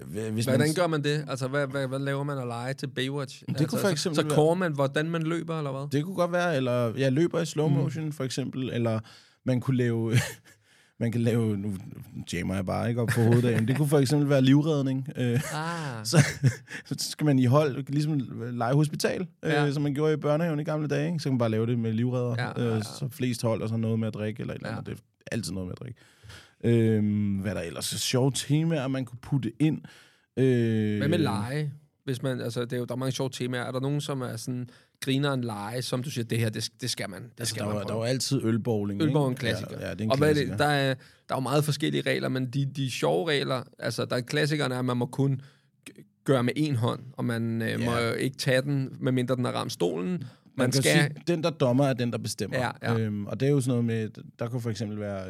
Hvordan gør man det? Altså, hvad laver man at lege til Baywatch? Det altså, kunne for eksempel så kårer man, hvordan man løber, eller hvad? Det kunne godt være, eller jeg løber i slow motion, for eksempel, eller man kunne lave... Man kan lave, nu jammer jeg bare ikke op på hoveddagen, det kunne for eksempel være livredning. Så skal man i hold, ligesom lege hospital, som man gjorde i børnehaven i gamle dage. Ikke? Så kan man bare lave det med livredder, så flest hold og så noget med at drikke, eller et eller andet. Det er altid noget med at drikke. Hvad der ellers er sjove temaer, man kunne putte ind. Hvad med lege? Hvis man, altså, det er jo, der er mange sjove temaer. Er der nogen, som er sådan... griner en lege, som du siger, det her, det skal man. Det skal man prøve. Der er jo altid ølbowling. Ølbowling er en klassiker. Ja, det er en klassiker. Og der er jo meget forskellige regler, men de sjove regler, altså der er klassikerne, at man må kun gøre med en hånd, og man må ikke tage den, medmindre den har ramt stolen. Man kan skal... sige, den der dommer er den, der bestemmer. Ja. Og det er jo sådan noget med, der kunne for eksempel være...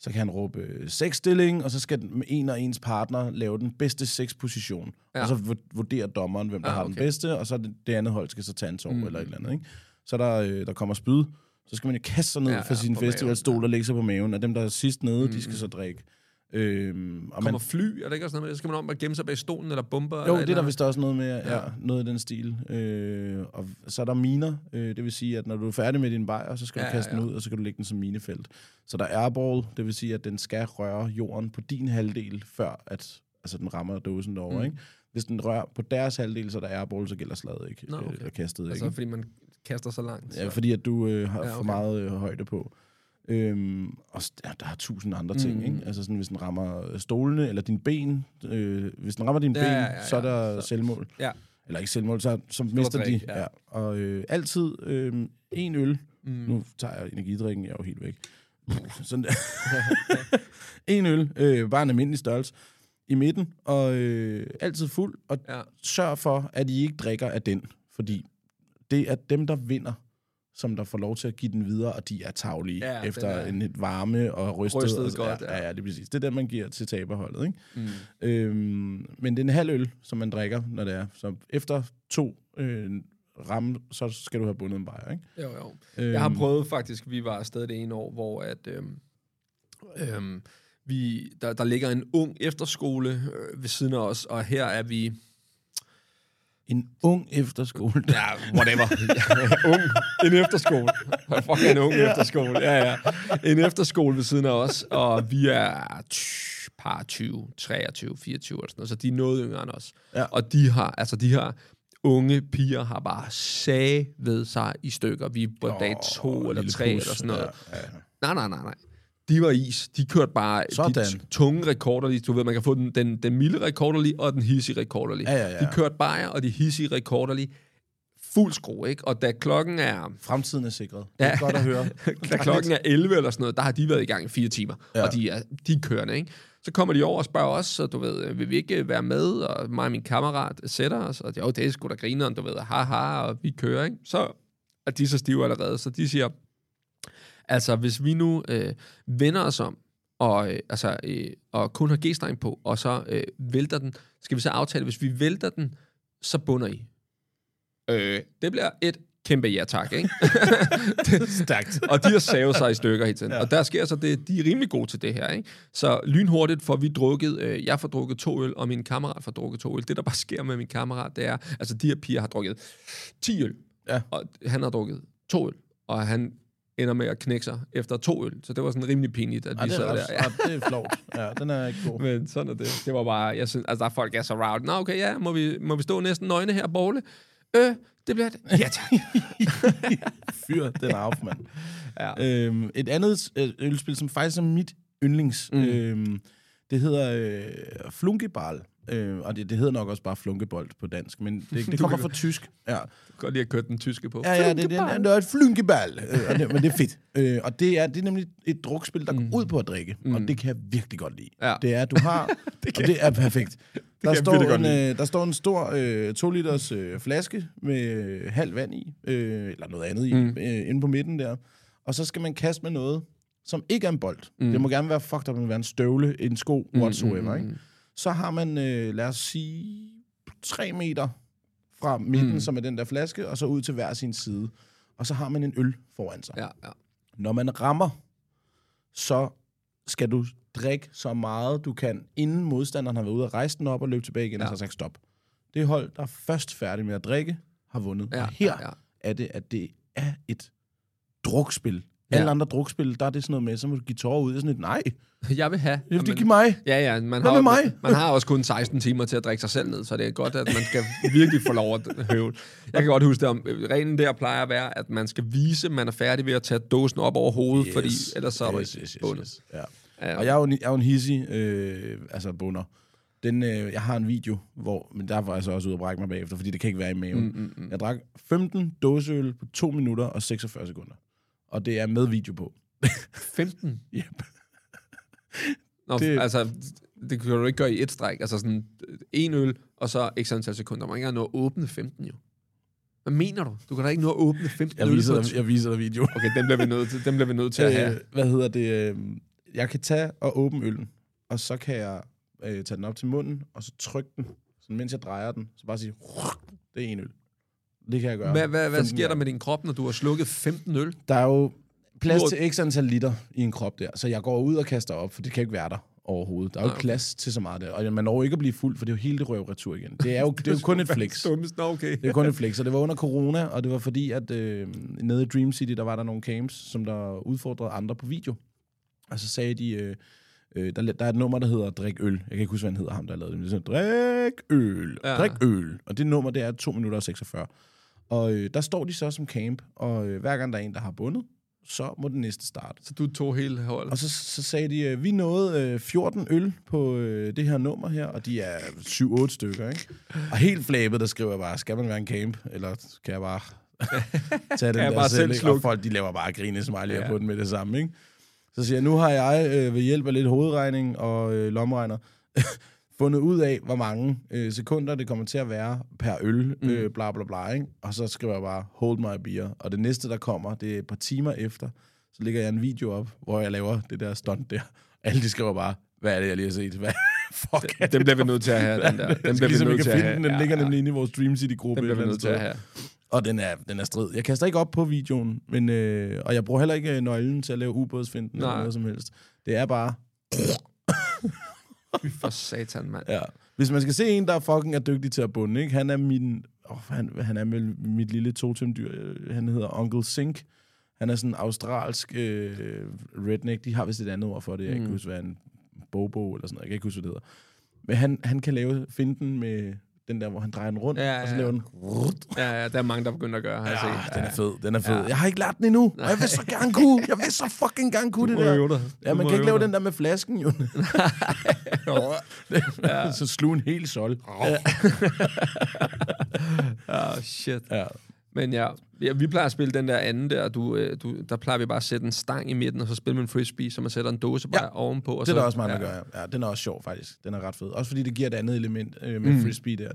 så kan han råbe seksstilling, og så skal en og ens partner lave den bedste seksposition. Ja. Og så vurderer dommeren, hvem der har den bedste, og så det andet hold skal så tage en sov eller et eller andet. Ikke? Så der kommer spyd, så skal man jo kaste sig ned fra sin festivalstol og lægge sig på maven, og dem, der er sidst nede, de skal så drikke. Og kommer fly, er det ikke også noget med det? Skal man om at gemme sig bag stolen, eller bomber? Jo, eller det er der vist også noget med, noget i den stil. Og så er der miner, det vil sige, at når du er færdig med din bajer, så skal du kaste den ud, og så kan du lægge den som minefelt. Så der er airball, det vil sige, at den skal røre jorden på din halvdel, før at den rammer dåsen derovre, ikke? Hvis den rører på deres halvdel, så der er airball, så gælder slaget ikke. Nå, okay. Eller kastet ikke. Altså fordi man kaster så langt? Så. Ja, fordi at du har for meget højde på. Og der er 1000 andre ting, ikke? Altså sådan, hvis den rammer stolene, eller din ben, så er der selvmål. Ja. Eller ikke selvmål, så mister de. Ja. Og altid en øl. Nu tager jeg energidrikken, jeg er jo helt væk. Sådan der. En øl, bare en almindelig størrelse, i midten, og altid fuld, og sørg for, at I ikke drikker af den, fordi det er dem, der vinder, som der får lov til at give den videre, og de er taglige efter en lidt varme og rystet. Altså, godt, ja, det er præcis. Det er det, man giver til taberholdet, ikke? Men det er en halv øl, som man drikker, når det er. Så efter 2 ramme, så skal du have bundet en bajer, ikke? Jo. Jeg har prøvet faktisk, vi var afsted det ene år, hvor at, der ligger en ung efterskole ved siden af os, og her er vi... En ung efterskole. Ja, whatever. En efterskole. Fuck, en ung efterskole. Ja. En efterskole ved siden af os, og vi er par 20, 23, 24 eller sådan noget, så de er noget yngre end os. Ja. Og de her unge piger har bare savet sig i stykker. Vi er på dag 2 eller 3 eller sådan noget. Ja. Nej. De var is. De kørte bare de tunge rekorderlige. Du ved, man kan få den milde rekorderlige og den hissige rekorderlige. Ja. De kørte bare, og de hissige rekorderlige. Fuld skrue, ikke? Og da klokken er... Fremtiden er sikret. Det er godt at høre. Da klokken er 11 eller sådan noget, der har de været i gang i 4 timer. Ja. Og de er kørende, ikke? Så kommer de over og spørger os, så du ved, vil vi ikke være med? Og mig og min kammerat sætter os, og det er sgu da grineren, du ved, haha, og vi kører, ikke? Så er de så stive allerede, så de siger... Altså, hvis vi nu vender os om, og, og kun har G-streng på, og så vælter den, skal vi så aftale, hvis vi vælter den, så bunder I. Det bliver et kæmpe ja-tak, ikke? Stærkt. Og de har savet sig i stykker hele tiden. Ja. Og der sker så det, de er rimelig gode til det her, ikke? Så lynhurtigt får vi drukket, jeg får drukket 2 øl, og min kammerat får drukket 2 øl. Det, der bare sker med min kammerat, det er, altså de her piger har drukket 10 øl, og han har drukket 2 øl, og han... ender med at knække sig efter 2 øl. Så det var sådan rimelig pinligt, at vi sad der. Ja, det er flot. Ja, den er ikke god. Men sådan er det. Det var bare, jeg synes, altså der folk er så round. Nå, okay, ja, må vi stå næsten nøgne her og bowle? Det bliver det. Ja, tak. Fyr, den er af, mand. Ja. Et andet ølspil, som faktisk er mit yndlings, det hedder Flunkebarl. Og det hedder nok også bare flunkebold på dansk, men det kommer fra tysk. Ja. Du kan godt lige have kørt den tyske på. Ja, det er et flunkeball, men det er fedt. Og det er nemlig et drukspil, der går ud på at drikke, og det kan jeg virkelig godt lide. Ja. Det er, du har, og det er perfekt. Der står en stor 2-liters flaske med halv vand i, eller noget andet i, inde på midten der. og så skal man kaste med noget, som ikke er en bold. Mm. Det må gerne være fucked up, det må være en støvle, en sko, whatsoever, ikke? Så har man, lad os sige, 3 meter fra midten, som er den der flaske, og så ud til hver sin side. Og så har man en øl foran sig. Ja, ja. Når man rammer, så skal du drikke så meget, du kan, inden modstanderen har været ude og rejse den op og løbe tilbage igen, og så sagt stop. Det hold, der er først færdig med at drikke, har vundet. Ja, og her er det, at det er et drukspil. Alle andre drukspil, der er det sådan noget med, så må du give tårer ud. Det er sådan et, nej. Jeg vil have. Det giver mig. Ja, ja. Man har også kun 16 timer til at drikke sig selv ned, så det er godt, at man skal virkelig få lov at høvle. Jeg kan godt huske det om, reglen der plejer at være, at man skal vise, at man er færdig ved at tage dåsen op over hovedet, fordi ellers så er du ikke bundet. Og jeg er jo en hissig bunder. Jeg har en video, hvor, men der var jeg så også ude at brække mig bagefter, fordi det kan ikke være i maven. Jeg drak 15 dåseøl på 2 minutter og 46 sekunder. Og det er med video på. 15? Yep. Nå, det kan du ikke gøre i et stræk. Altså sådan en øl, og så ikke sådan 10 sekunder. Man kan ikke nå at åbne 15 jo. Hvad mener du? Du kan da ikke nå at åbne 15 øl. Jeg viser dig video. Okay, den bliver vi nødt til at have. Jeg kan tage og åbne øllen, og så kan jeg tage den op til munden, og så trykke den, sådan, mens jeg drejer den. Så bare sige, det er en øl. Det kan jeg gøre. Hvad sker der med din krop, når du har slukket 15 øl? Der er jo plads til x antal liter i en krop der, så jeg går ud og kaster op, for det kan ikke være der overhovedet. Der er jo plads til så meget der, og man når ikke at blive fuld, for det er jo hele det røvretur igen. Det er jo kun et flex. Det er kun et flex, og det var under corona, og det var fordi, at nede i Dream City, der var der nogle camps, som der udfordrede andre på video. Og så sagde de, der er et nummer, der hedder Drik Øl. Jeg kan ikke huske, hvad han hedder, ham der lavede det. Men det er sådan, Drik Øl, Drik Øl. Og det nummer, det er 2 minutter og 46. Og der står de så som camp, og hver gang der er en, der har bundet, så må den næste starte. Så du tog hele holdet? Og så sagde de, vi nåede 14 øl på det her nummer her, og de er 7-8 stykker, ikke? Og helt flabet, der skriver jeg bare, skal man være en camp, eller kan jeg bare tage den der selv? Og folk, de laver bare grine smiley på den med det samme, ikke? Så siger jeg, nu har jeg ved hjælp af lidt hovedregning og lommeregner fundet ud af, hvor mange sekunder det kommer til at være per øl, bla bla bla, ikke? Og så skriver jeg bare, hold my beer. Og det næste, der kommer, det er et par timer efter, så lægger jeg en video op, hvor jeg laver det der stunt der. Alle de skriver bare, hvad er det, jeg lige har set? Hvad? Fuck, den bliver vi nødt til at have, den der. Den bliver vi nødt til at have. Den ligger nemlig inde i vores Dream City-gruppe. Den bliver vi nødt til at have. Og den er strid. Jeg kaster ikke op på videoen, men, og jeg bruger heller ikke nøglen til at lave ubådsfinden eller noget som helst. Det er bare... For satan, mand. Ja. Hvis man skal se en, der fucking er dygtig til at bunde, ikke? Han er mit lille totemdyr. Han hedder Onkel Sink. Han er sådan en australsk redneck. De har vist et andet ord for det. Jeg kan ikke huske, hvad en bobo eller sådan noget. Jeg kan ikke huske, hvad det hedder. Men han kan lave finden med... Den der, hvor han drejer den rundt, og så laver den... Ja, der er mange, der begynder at gøre, har jeg set. Den er fed, Ja. Jeg har ikke lært den endnu, og jeg vil så gerne kunne. Jeg vil så fucking gerne kunne det der. Ja, man kan ikke lave den der med flasken, jo. Så slug en hel sol. Shit. Ja. Men ja, vi plejer at spille den der anden der, der plejer vi bare at sætte en stang i midten, og så spille med en frisbee, så man sætter en dåse bare ovenpå. Og det er der også mange, der gør, ja. Den er også sjov, faktisk. Den er ret fed. Også fordi det giver et andet element med frisbee der.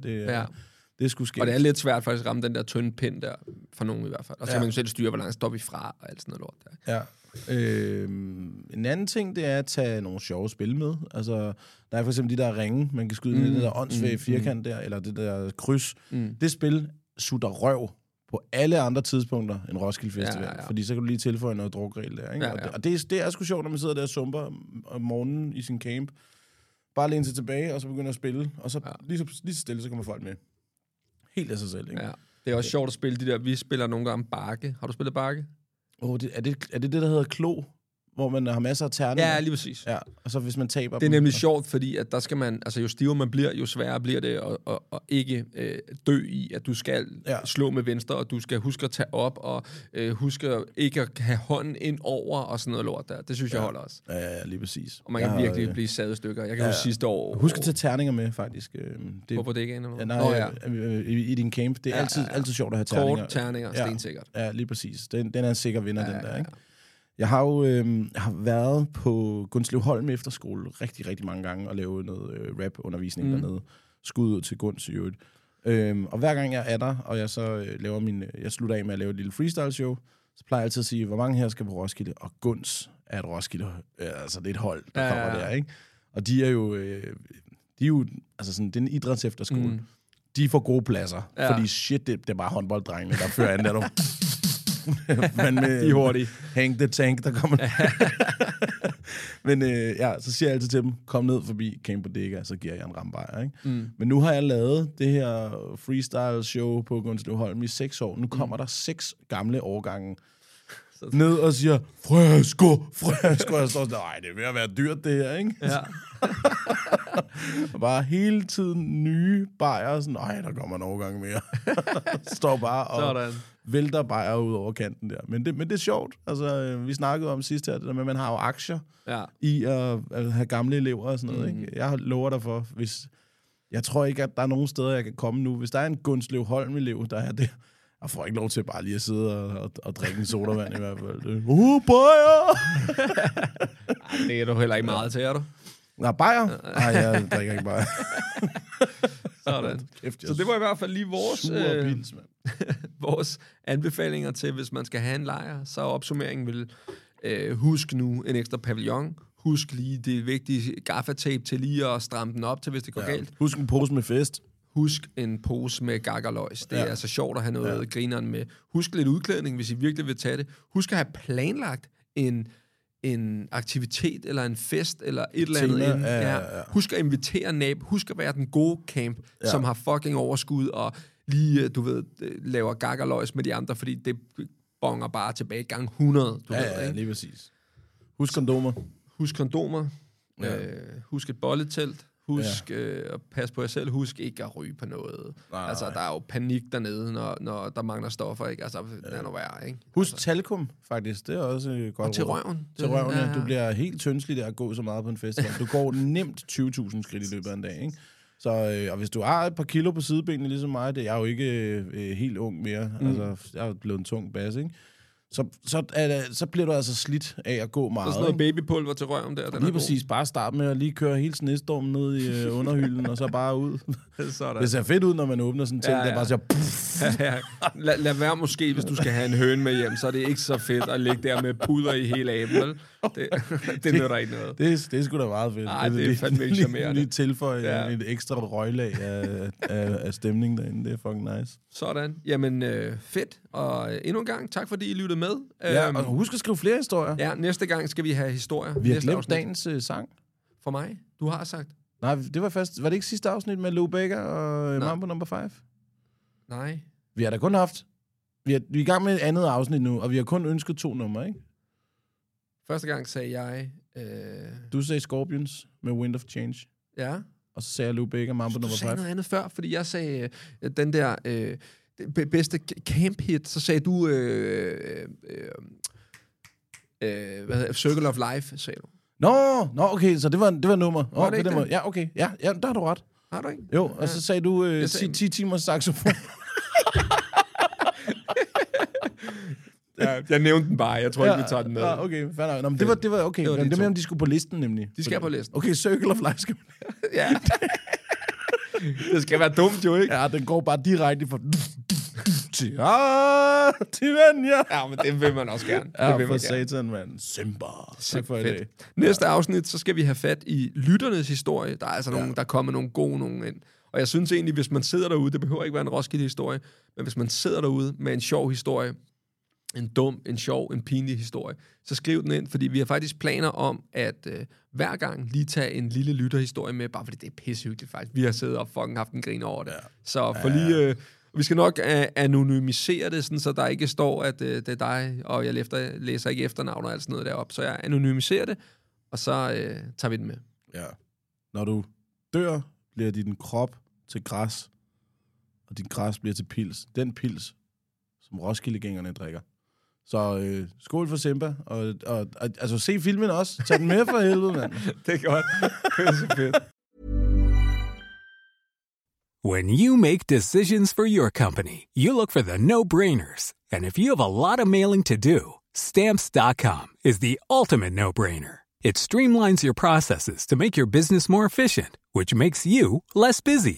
Det skulle ske. Og det er lidt svært faktisk at ramme den der tynde pind der, for nogen i hvert fald. Og så kan man selv styre, hvor langt står vi fra, og alt sådan noget lort der. Ja. En anden ting, det er at tage nogle sjove spil med. Altså, der er for eksempel de der ringe, man kan skyde ned, det der åndssvage firkant der, eller det der kryds. Det spil sutter røv på alle andre tidspunkter end Roskilde Festival. Ja. Fordi så kan du lige tilføje noget drukregel der, ikke? Ja. Og det er sgu sjovt, når man sidder der og sumper om morgenen i sin camp. Bare læne sig tilbage, og så begynder at spille. Og så lige så stille, så kommer folk med. Helt af sig selv, ikke? Ja. Det er også sjovt at spille de der... Vi spiller nogle gange bakke. Har du spillet bakke? Er det, der hedder klo? Hvor man har masser af terninger? Ja, lige præcis. Ja. Og så hvis man taber... Det er nemlig sjovt, fordi at der skal man... Altså, jo stivere man bliver, jo sværere bliver det at ikke dø i, at du skal slå med venstre, og du skal huske at tage op, og huske ikke at have hånden ind over, og sådan noget lort der. Det synes jeg holder også. Ja, lige præcis. Og man kan virkelig blive sadet stykker. Jeg kan huske sidste år... Husk at tage terninger med, faktisk. Hvorfor det ikke endnu? Ja, nej, i din camp. Det er altid sjovt at have terninger. Kort terninger, stensikkert. Ja, lige præcis. Den er en sikker vinder, den der, ikke? Jeg har jo været på Gundslev Holmen efter skole rigtig, rigtig mange gange og lavet noget rap-undervisning dernede. Skud ud til Gunds i øvrigt. Og hver gang jeg er der, og jeg så jeg slutter af med at lave et lille freestyle-show, så plejer jeg altid at sige, hvor mange her skal på Roskilde, og Guns er et Roskilde, altså det er et hold, der kommer der, ikke? Og de er jo, altså sådan, det er en idrætsefterskole. Mm. De får gode pladser, fordi shit, det er bare håndbolddrengene, der fører an, der er men med, de er hurtige. Hang the tank, der kommer. Men ja, så siger jeg altid til dem, kom ned forbi Campodicca, så giver jeg en rambajer, ikke? Mm. Men nu har jeg lavet det her freestyle-show på Gundslev Holmen i 6 år. Nu kommer der 6 gamle årgange ned og siger, fræsko. Jeg står sådan, nej, det er ved at være dyrt, det her, ikke? Ja. Og bare hele tiden nye bajer, sådan, nej, der kommer en årgang mere. Står bare og sådan. Vælter bajer ud over kanten der. Men det er sjovt. Altså, vi snakkede om sidst her, det der med, at man har jo aktier i at have gamle elever og sådan noget, ikke? Jeg lover dig for, hvis... Jeg tror ikke, at der er nogen steder, jeg kan komme nu. Hvis der er en Gundslev Holm-elev, der er det... Jeg får ikke lov til bare lige at sidde og drikke en sodavand i hvert fald. Bajer! Det er du heller ikke meget til, er du? Nej, bajer? Nej, jeg drikker ikke bajer. Sådan. Kæft, så det var i hvert fald lige vores, pils, vores anbefalinger til, hvis man skal have en lejr. Så opsummeringen vil husk nu en ekstra pavillon. Husk lige det vigtige gaffatape til lige at stramme den op til, hvis det går galt. Husk en pose med fest. Husk en pose med gakkerløjs. Det er altså sjovt at have noget grineren med. Husk lidt udklædning, hvis I virkelig vil tage det. Husk at have planlagt en aktivitet, eller en fest, eller et eller andet. Husk at invitere nabo. Husk at være den gode camp, som har fucking overskud, og lige, du ved, laver gakkerløjs med de andre, fordi det bonger bare tilbage gang 100. Du ved, lige præcis. Husk kondomer. Husk et bolletelt. Husk at passe på jer selv. Husk ikke at ryge på noget. Nej, altså, der er jo panik dernede, når der mangler stoffer, ikke? Altså, det er noget værre, ikke? Husk talkum, faktisk. Det er også godt råd. Og til røven. Ja. Du bliver helt tyndslig der at gå så meget på en festival. Du går nemt 20.000 skridt i løbet af en dag, ikke? Så, og hvis du har et par kilo på sidebenene, ligesom mig, det er jo ikke helt ung mere. Altså, jeg er blevet en tung bas, ikke? Så bliver du altså slidt af at gå meget. Så sådan noget babypulver til røven der. Den lige præcis. Bare starte med at lige køre hele snestormen ned i underhylden, og så bare ud. Sådan. Det ser fedt ud, når man åbner sådan en ting, der bare siger... Lad være måske, hvis du skal have en høne med hjem, så er det ikke så fedt at ligge der med puder i hele æblet. Det nytter ikke noget. Det er sgu da meget fedt. Nej, det er fandme ikke charmerende. Lige tilføje et ekstra røglag af stemning derinde. Det er fucking nice. Sådan. Jamen, fedt. Og endnu en gang, tak fordi I lyttede med. Ja, og husk at skrive flere historier. Ja, næste gang skal vi have historier. Vi har glemt dagens sang. For mig? Du har sagt. Nej, det var først... Var det ikke sidste afsnit med Lou Baker og Mambo No. 5? Nej. Vi har da kun haft... Vi er i gang med et andet afsnit nu, og vi har kun ønsket 2 numre, ikke? Første gang sagde jeg... Du sagde Scorpions med Wind of Change. Ja. Og så sagde jeg Lou Baker, Mambo No. 5. Du sagde noget andet før, fordi jeg sagde den der... bedste camp hit, så sagde du hvad hedder, Circle of Life, sagde du. Nå, okay, så det var nummer. Var det ikke det? Ja, okay. Ja, der har du ret. Har du ikke? Jo, og så sagde du 10 timers saxofon. Jeg nævnte den bare. Jeg tror ikke, vi tager den med. Ja, okay, fair nok. Det var okay. Det var, om de skulle på listen, nemlig. De skal på listen. Okay, Circle of Life skal man. Ja. Det skal være dumt, jo, ikke? Ja, den går bare direkte fra... til ven, ja. Ja, men det vil man også gerne. Ja, for satan, mand. Simba. Tak for i dag. Næste afsnit, så skal vi have fat i lytternes historie. Der er altså nogen, der kommer nogle gode nogen ind. Og jeg synes egentlig, hvis man sidder derude, det behøver ikke være en Roskilde-historie, men hvis man sidder derude med en sjov historie, en dum, en sjov, en pinlig historie, så skriv den ind, fordi vi har faktisk planer om, at hver gang lige tage en lille lytterhistorie med, bare fordi det er pissehyggeligt faktisk. Vi har siddet og fucking haft en grin over det. Ja. Så for lige... vi skal nok anonymisere det, sådan, så der ikke står, at det er dig, og jeg læser ikke efternavn og alt sådan noget deroppe. Så jeg anonymiserer det, og så tager vi den med. Ja. Når du dør, bliver din krop til græs, og din græs bliver til pils. Den pils, som Roskilde-gængerne drikker. Så skål for Simba, og altså se filmen også. Tag den med for helvede, mand. Det er godt. Det er så fedt. When you make decisions for your company, you look for the no-brainers. And if you have a lot of mailing to do, Stamps.com is the ultimate no-brainer. It streamlines your processes to make your business more efficient, which makes you less busy.